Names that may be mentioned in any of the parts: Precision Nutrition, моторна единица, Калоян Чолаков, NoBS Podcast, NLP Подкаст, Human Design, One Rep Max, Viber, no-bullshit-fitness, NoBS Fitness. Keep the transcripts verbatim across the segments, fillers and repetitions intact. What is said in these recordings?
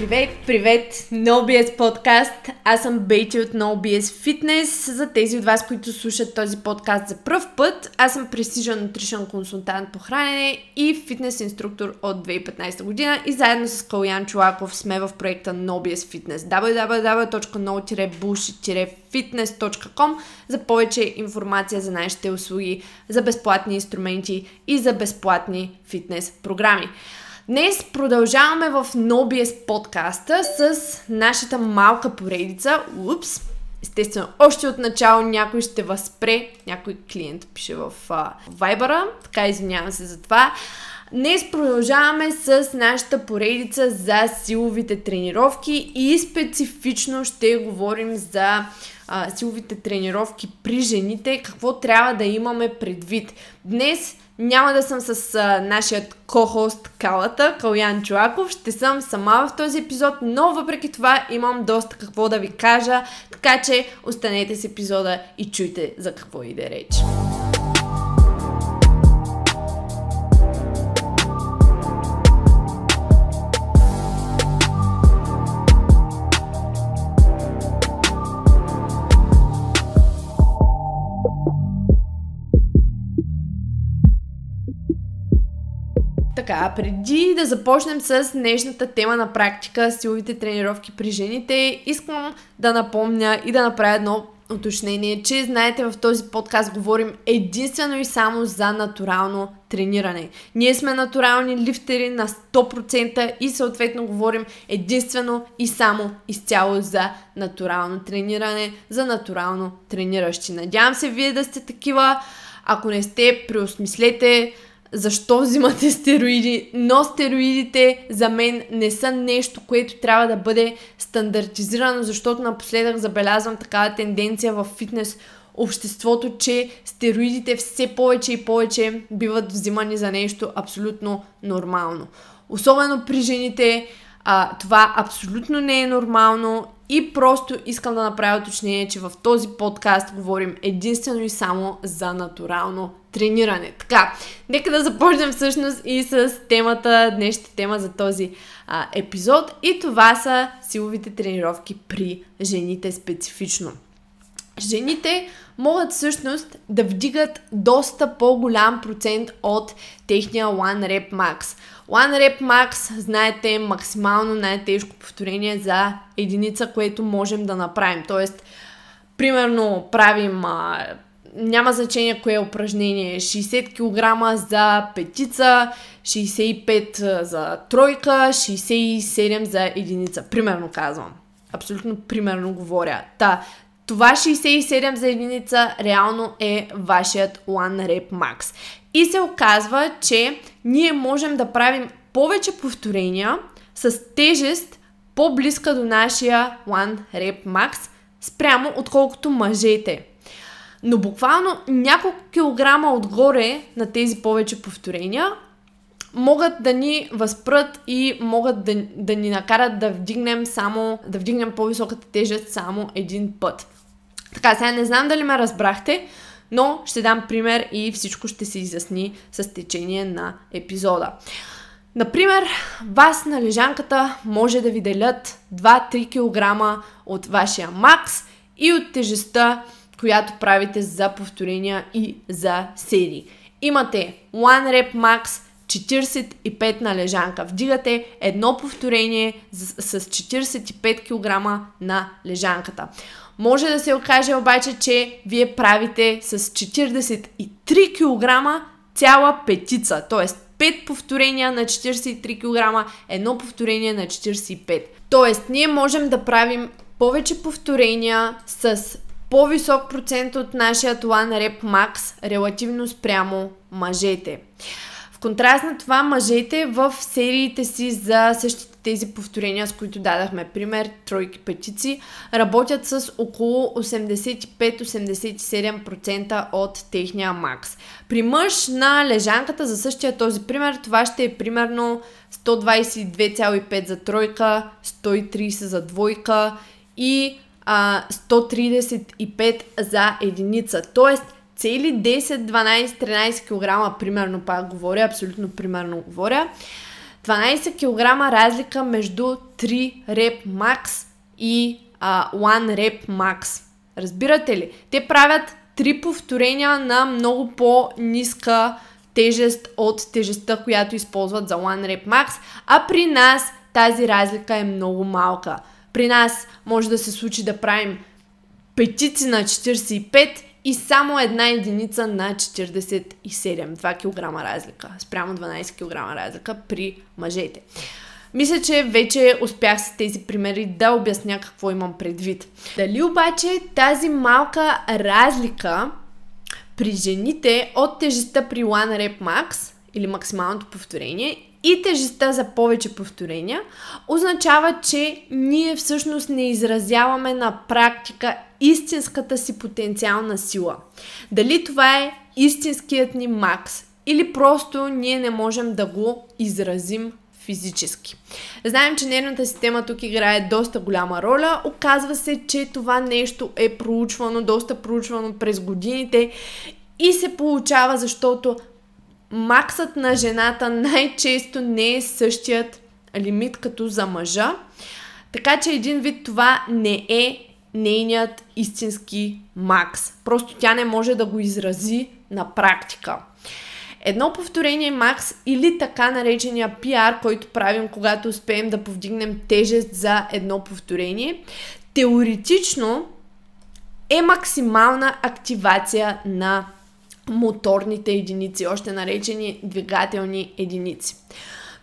Привет, привет! NoBS Podcast. Аз съм Бейти от NoBS Fitness. За тези от вас, които слушат този подкаст за пръв път, аз съм Precision Nutrition консултант по хранене и фитнес инструктор от две хиляди и петнадесета година и заедно с Калоян Чолаков сме в проекта NoBS Fitness. дабъл ю дабъл ю дабъл ю точка ноу булшит фитнес точка ком за повече информация за нашите услуги, за безплатни инструменти и за безплатни фитнес програми. Днес продължаваме в NoBS подкаста с нашата малка поредица. Упс! Естествено, още от начало някой ще възпре. Някой клиент пише в uh, Viber-а, така извинявам се за това. Днес продължаваме с нашата поредица за силовите тренировки и специфично ще говорим за uh, силовите тренировки при жените, какво трябва да имаме предвид. Днес няма да съм с а, нашият ко-хост Калата, Калоян Чолаков. Ще съм сама в този епизод, но въпреки това имам доста какво да ви кажа, така че останете с епизода и чуйте за какво иде реч. Така, преди да започнем с днешната тема на практика, силовите тренировки при жените, искам да напомня и да направя едно уточнение, че знаете, в този подкаст говорим единствено и само за натурално трениране. Ние сме натурални лифтери на сто процента и съответно говорим единствено и само изцяло за натурално трениране, за натурално трениращи. Надявам се вие да сте такива. Ако не сте, преосмислете защо взимате стероиди, но стероидите за мен не са нещо, което трябва да бъде стандартизирано, защото напоследък забелязвам такава тенденция в фитнес обществото, че стероидите все повече и повече биват взимани за нещо абсолютно нормално. Особено при жените а, това абсолютно не е нормално и просто искам да направя уточнение, че в този подкаст говорим единствено и само за натурално трениране. Така, нека да започнем всъщност и с темата, днешната тема за този а, епизод и това са силовите тренировки при жените специфично. Жените могат всъщност да вдигат доста по-голям процент от техния One Rep Max. One Rep Max, знаете, максимално най-тежко повторение за единица, което можем да направим. Тоест, примерно правим... А, няма значение кое е упражнение, шейсет килограма за петица, шейсет и пет за тройка, шейсет и седем за единица. Примерно казвам. Абсолютно примерно говоря. Та, това шейсет и седем за единица реално е вашият One Rep Max. И се оказва, че ние можем да правим повече повторения с тежест по-близка до нашия One Rep Max спрямо отколкото мъжете. Но буквално няколко килограма отгоре на тези повече повторения могат да ни възпрат и могат да, да ни накарат да вдигнем, само, да вдигнем по-високата тежест само един път. Така, сега не знам дали ме разбрахте, но ще дам пример и всичко ще се изясни с течение на епизода. Например, вас на лежанката може да ви делят два-три килограма от вашия макс и от тежестта, която правите за повторения и за серии. Имате One Rep Max четиридесет и пет на лежанка. Вдигате едно повторение с, с четиридесет и пет килограма на лежанката. Може да се окаже обаче, че вие правите с четиридесет и три килограма цяла петица. Тоест пет повторения на четиридесет и три килограма, едно повторение на четиридесет и пет. Тоест ние можем да правим повече повторения с по-висок процент от нашия One Rep Max, релативно спрямо мъжете. В контраст на това, мъжете в сериите си за същите тези повторения, с които дадахме пример, тройки, петици, работят с около осемдесет и пет до осемдесет и седем процента от техния макс. При мъж на лежанката за същия този пример, това ще е примерно сто двадесет и две цяло и пет за тройка, сто и тридесет за двойка и сто тридесет и пет за единица, т.е. цели десет, дванадесет, тринадесет килограма, примерно пак говоря, абсолютно примерно говоря, дванайсет килограма разлика между три реп макс и а, уан реп макс. Разбирате ли? Те правят три повторения на много по-ниска тежест от тежестта, която използват за уан реп макс, а при нас тази разлика е много малка. При нас може да се случи да правим петици на четирийсет и пет и само една единица на четирийсет и седем. два килограма разлика, спрямо дванайсет килограма разлика при мъжете. Мисля, че вече успях с тези примери да обясня какво имам предвид. Дали обаче тази малка разлика при жените от тежестта при уан реп макс или максималното повторение и тежестта за повече повторения означава, че ние всъщност не изразяваме на практика истинската си потенциална сила. Дали това е истинският ни макс или просто ние не можем да го изразим физически. Знаем, че нервната система тук играе доста голяма роля. Оказва се, че това нещо е проучвано, доста проучвано през годините и се получава, защото максът на жената най-често не е същият лимит като за мъжа. Така че един вид това не е нейният истински макс. Просто тя не може да го изрази на практика. Едно повторение макс или така наречения пи ар, който правим, когато успеем да повдигнем тежест за едно повторение, теоретично е максимална активация на моторните единици, още наречени двигателни единици.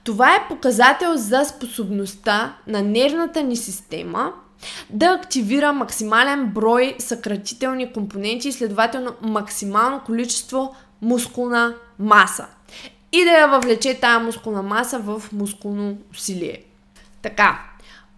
Това е показател за способността на нервната ни система да активира максимален брой съкратителни компоненти и следователно максимално количество мускулна маса и да я въвлече тая мускулна маса в мускулно усилие. Така,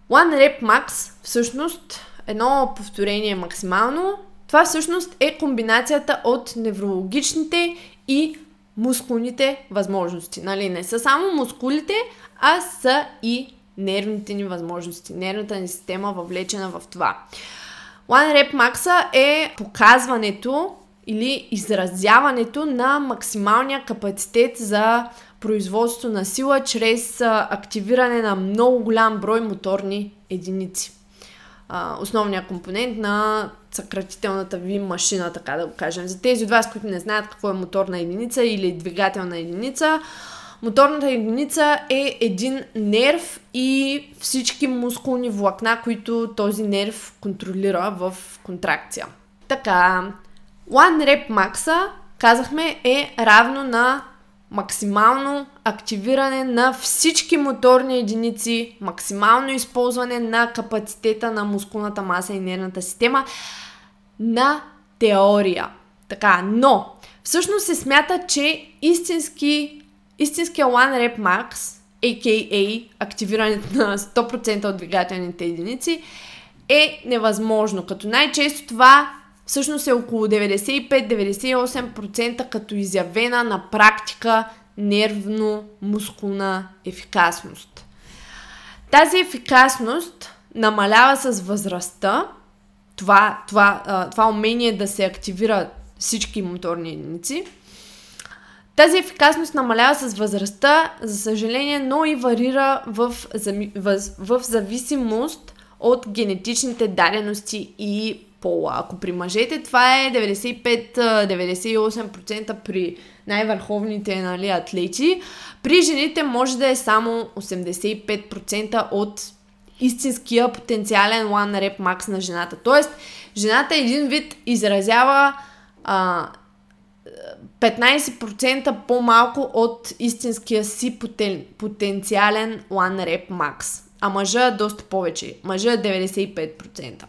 уан реп макс всъщност, едно повторение максимално, това всъщност е комбинацията от неврологичните и мускулните възможности. Нали? Не са само мускулите, а са и нервните ни възможности. Нервната ни система въвлечена в това. уан реп макс е показването или изразяването на максималния капацитет за производство на сила чрез активиране на много голям брой моторни единици. Основният компонент на съкратителната ви машина, така да го кажем. За тези от вас, които не знаят какво е моторна единица или двигателна единица, моторната единица е един нерв и всички мускулни влакна, които този нерв контролира в контракция. Така, уан реп макс, казахме, е равно на максимално активиране на всички моторни единици, максимално използване на капацитета на мускулната маса и нервната система на теория. Така, но всъщност се смята, че истински, истинския уан реп макс, а ка а активирането на сто процента от двигателните единици, е невъзможно, като най-често това всъщност е около деветдесет и пет до деветдесет и осем процента като изявена на практика нервно-мускулна ефикасност. Тази ефикасност намалява с възрастта, това, това, това умение да се активират всички моторни единици. Тази ефикасност намалява с възрастта, за съжаление, но и варира в, в, в зависимост от генетичните дадености и пола. Ако при мъжете това е деветдесет и пет до деветдесет и осем процента при най-върховните, нали, атлети, при жените може да е само осемдесет и пет процента от истинския потенциален уан реп макс на жената. Тоест, жената един вид изразява а, петнайсет процента по-малко от истинския си потен, потенциален уан реп макс. А мъжа доста повече. Мъжа е деветдесет и пет процента.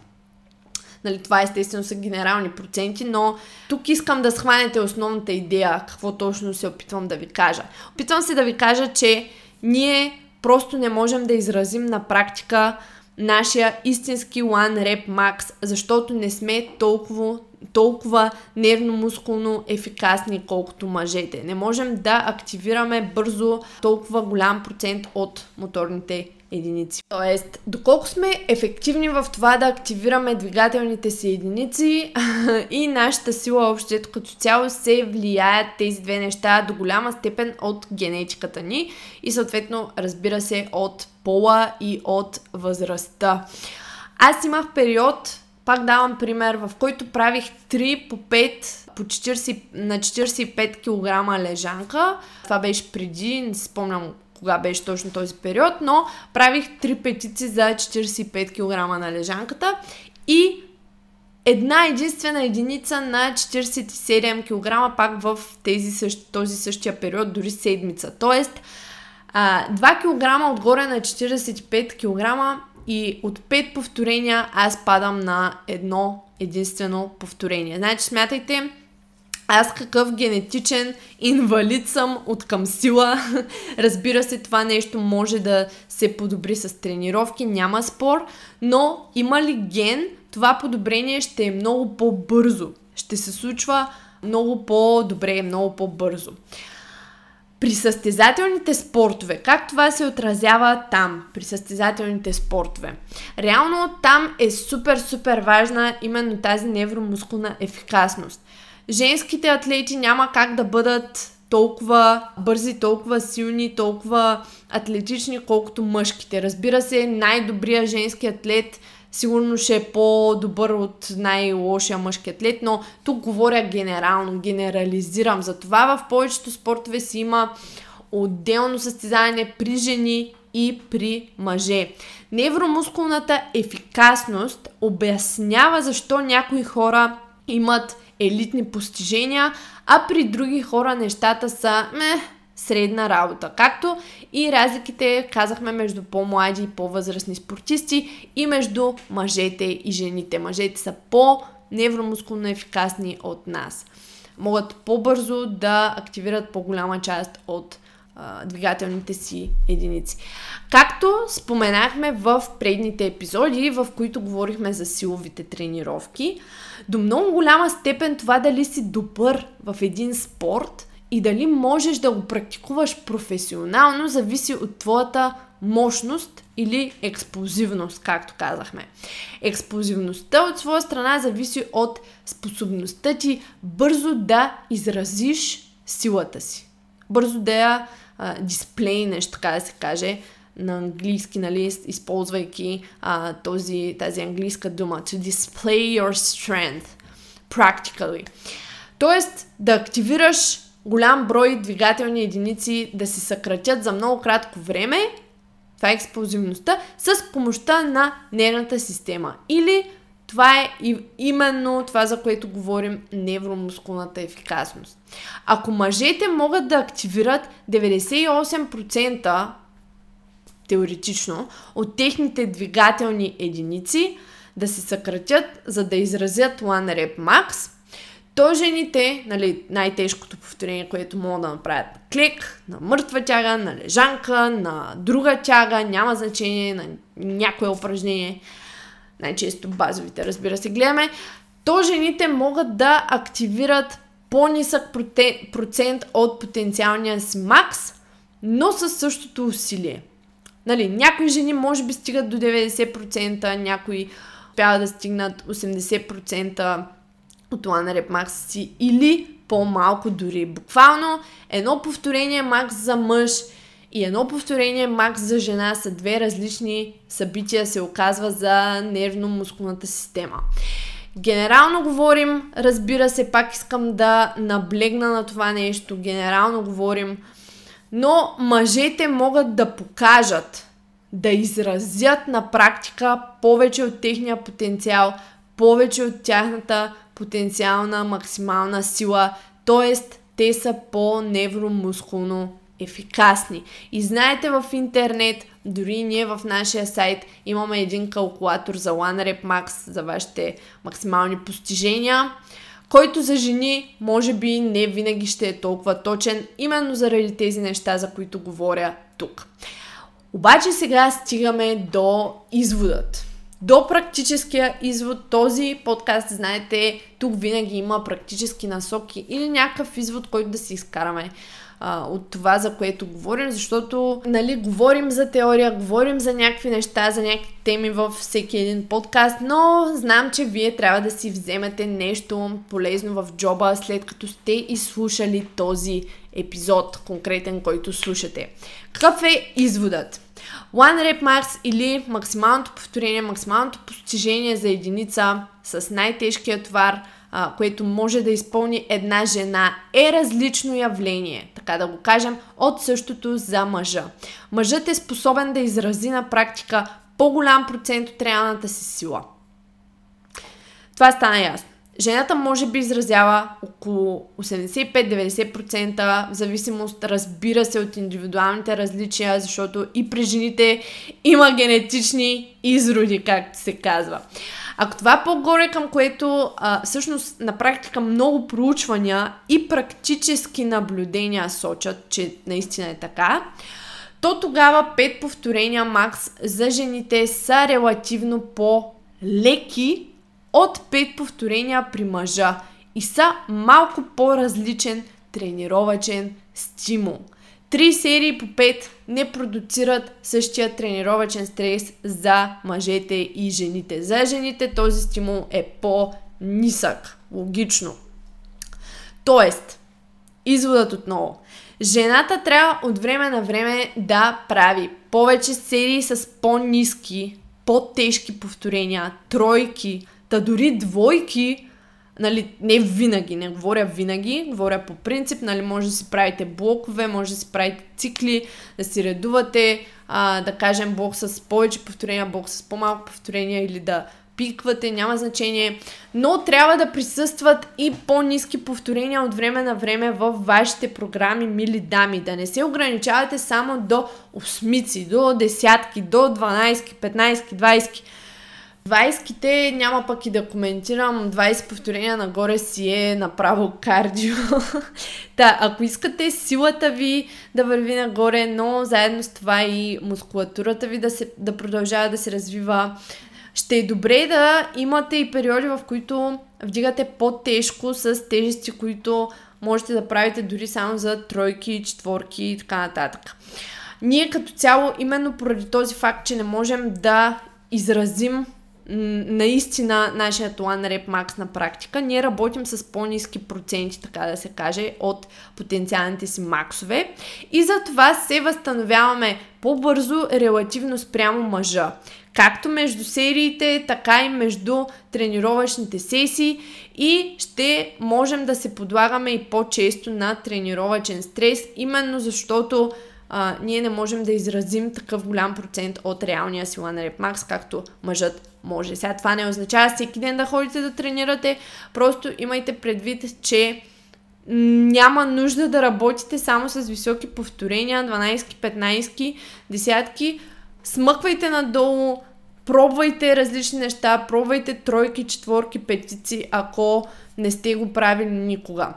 Нали, това естествено са генерални проценти, но тук искам да схванете основната идея, какво точно се опитвам да ви кажа. Опитвам се да ви кажа, че ние просто не можем да изразим на практика нашия истински уан реп макс, защото не сме толкова, толкова нервно-мускулно ефикасни, колкото мъжете. Не можем да активираме бързо толкова голям процент от моторните единици. Тоест, доколко сме ефективни в това да активираме двигателните си единици и нашата сила общото като цяло, се влияят тези две неща до голяма степен от генетиката ни и съответно, разбира се, от пола и от възрастта. Аз имах период, пак давам пример, в който правих три по пет по четиридесет, на четиридесет и пет килограма лежанка. Това беше преди, не си спомням кога беше точно този период, но правих три петици за четиридесет и пет килограма на лежанката и една единствена единица на четиридесет и седем килограма пак в тези, този същия период, дори седмица. Тоест два килограма отгоре на четиридесет и пет килограма и от пет повторения аз падам на едно единствено повторение. Значи смятайте, аз какъв генетичен инвалид съм от към сила. Разбира се, това нещо може да се подобри с тренировки, няма спор, но има ли ген, това подобрение ще е много по-бързо. Ще се случва много по-добре, много по-бързо. При състезателните спортове, как това се отразява там, при състезателните спортове? Реално там е супер-супер важна именно тази невромускулна ефикасност. Женските атлети няма как да бъдат толкова бързи, толкова силни, толкова атлетични, колкото мъжките. Разбира се, най-добрият женски атлет сигурно ще е по-добър от най-лошия мъжки атлет, но тук говоря генерално, генерализирам. Затова в повечето спортове си има отделно състезание при жени и при мъже. Невромускулната ефикасност обяснява защо някои хора имат елитни постижения, а при други хора нещата са мех, средна работа. Както и разликите, казахме, между по-млади и по-възрастни спортисти и между мъжете и жените. Мъжете са по-невромускулно ефикасни от нас. Могат по-бързо да активират по-голяма част от а, двигателните си единици. Както споменахме в предните епизоди, в които говорихме за силовите тренировки, до много голяма степен това дали си добър в един спорт и дали можеш да го практикуваш професионално, зависи от твоята мощност или експлозивност, както казахме. Експлозивността от своя страна зависи от способността ти бързо да изразиш силата си. Бързо да я а, дисплейнеш, така да се каже, на английски, нали, използвайки а, този, тази английска дума. To display your strength, practically. Тоест, да активираш голям брой двигателни единици да се съкратят за много кратко време, това е експлозивността, с помощта на нервната система. Или това е именно това, за което говорим, невромускулната ефикасност. Ако мъжете могат да активират деветдесет и осем процента теоретично от техните двигателни единици да се съкратят, за да изразят One Rep Max, то жените, нали, най-тежкото повторение, което могат да направят клек, на мъртва тяга, на лежанка, на друга тяга, няма значение, на някое упражнение, най-често базовите, разбира се, гледаме, то жените могат да активират по-нисък процент от потенциалния си макс, но със същото усилие. Нали, някои жени може би стигат до деветдесет процента, някои успяват да стигнат осемдесет процента, от One Rep Max си или по-малко дори. Буквално едно повторение макс за мъж и едно повторение макс за жена са две различни събития, се оказва, за нервно-мускулната система. Генерално говорим, разбира се, пак искам да наблегна на това нещо, генерално говорим, но мъжете могат да покажат, да изразят на практика повече от техния потенциал, повече от тяхната потенциална максимална сила, т.е. те са по-невромускулно ефикасни. И знаете, в интернет, дори ние в нашия сайт имаме един калкулатор за One Rep Max, за вашите максимални постижения, който за жени може би не винаги ще е толкова точен, именно заради тези неща, за които говоря тук. Обаче сега стигаме до изводът. До практическия извод. Този подкаст, знаете, Тук винаги има практически насоки или някакъв извод, който да си изкараме а, от това, за което говорим, защото нали, говорим за теория, говорим за някакви неща, за някакви теми във всеки един подкаст, но знам, че вие трябва да си вземете нещо полезно в джоба, след като сте изслушали този епизод, конкретен, който слушате. Какъв е изводът? One Rep Max или максималното повторение, максималното постижение за единица с най-тежкия товар, а, което може да изпълни една жена, е различно явление, така да го кажем, от същото за мъжа. Мъжът е способен да изрази на практика по-голям процент от реалната си сила. Това стана ясно. Жената може би изразява около осемдесет и пет до деветдесет процента, в зависимост, разбира се, от индивидуалните различия, защото и при жените има генетични изроди, както се казва. Ако това по-горе, към което а, всъщност на практика много проучвания и практически наблюдения сочат, че наистина е така, то тогава пет повторения макс за жените са релативно по-леки от пет повторения при мъжа и са малко по-различен тренировачен стимул. Три серии по пет не продуцират същия тренировачен стрес за мъжете и жените. За жените този стимул е по-нисък, логично. Тоест, изводът отново. Жената трябва от време на време да прави повече серии с по-ниски, по-тежки повторения, тройки, та дори двойки, нали, не винаги, не говоря винаги, говоря по принцип, нали, може да си правите блокове, може да си правите цикли, да си редувате, а, да кажем блок с повече повторения, блок с по-малко повторения или да пиквате, няма значение, но трябва да присъстват и по-ниски повторения от време на време в вашите програми, мили дами, да не се ограничавате само до осмици, до десятки, до дванайски, петнайски, двайски. двайсетките няма пък и да коментирам, двайсет повторения нагоре си е направо кардио. Та, ако искате силата ви да върви нагоре, но заедно с това и мускулатурата ви да, се, да продължава да се развива, ще е добре да имате и периоди, в които вдигате по-тежко с тежести, които можете да правите дори само за тройки, четворки и така нататък. Ние като цяло, именно поради този факт, че не можем да изразим наистина нашия One Rep Max на практика, ние работим с по-ниски проценти, така да се каже, от потенциалните си максове и затова се възстановяваме по-бързо релативно спрямо мъжа. Както между сериите, така и между тренировъчните сесии и ще можем да се подлагаме и по-често на тренировъчен стрес, именно защото А, ние не можем да изразим такъв голям процент от реалния сила на Rep Max, както мъжът може. Сега това не означава всеки ден да ходите да тренирате, просто имайте предвид, че няма нужда да работите само с високи повторения, дванайсет, петнайсет, десетки. Смъквайте надолу, пробвайте различни неща, пробвайте тройки, четворки, петици, ако не сте го правили никога.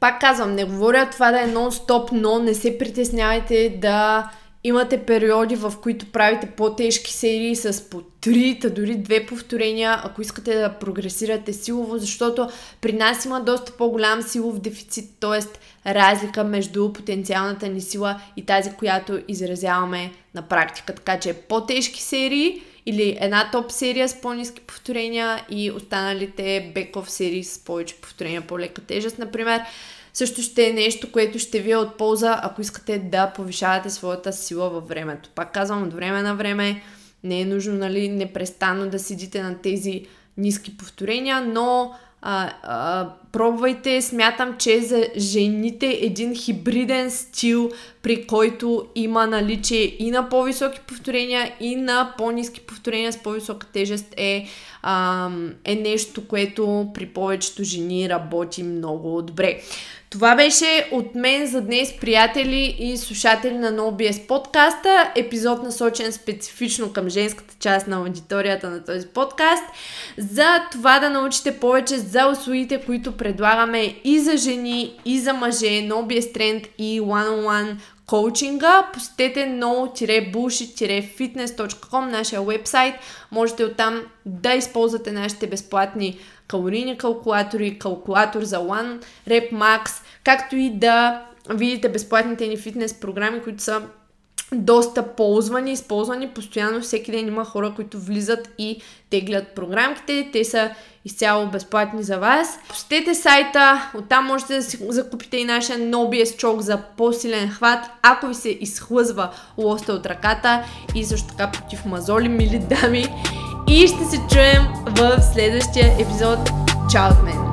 Пак казвам, не говоря това да е нон-стоп, но не се притеснявайте да имате периоди, в които правите по-тежки серии с по три, дори две повторения, ако искате да прогресирате силово, защото при нас има доста по-голям силов дефицит, т.е. разлика между потенциалната ни сила и тази, която изразяваме на практика. Така че по-тежки серии или една топ серия с по-ниски повторения и останалите бек-оф серии с повече повторения, по-лека тежест, например, също ще е нещо, което ще ви е от полза, ако искате да повишавате своята сила във времето. Пак казвам, от време на време не е нужно, нали, непрестанно да седите на тези ниски повторения, но а, а, пробвайте. Смятам, че за жените един хибриден стил, при който има наличие и на по-високи повторения, и на по-ниски повторения с по-висока тежест е, а, е нещо, което при повечето жени работи много добре. Това беше от мен за днес, приятели и слушатели на NoBS подкаста. Епизод насочен специфично към женската част на аудиторията на този подкаст. За това да научите повече за услугите, които предлагаме и за жени, и за мъже, NoBS тренд и one-on-one коучинга, посетете no dash bullshit dash fitness точка com, нашия уебсайт. Можете оттам да използвате нашите безплатни калорийни калкулатори, калкулатор за One Rep Max, както и да видите безплатните ни фитнес програми, които са доста ползвани, използвани постоянно. Всеки ден има хора, които влизат и теглят програмките. Те са изцяло безплатни за вас. Посетете сайта, оттам можете да си закупите и нашия NoBS чок за по-силен хват, ако ви се изхлъзва лоста от ръката и също така против мазоли, мили дами. И ще се чуем в следващия епизод. Чао от мен!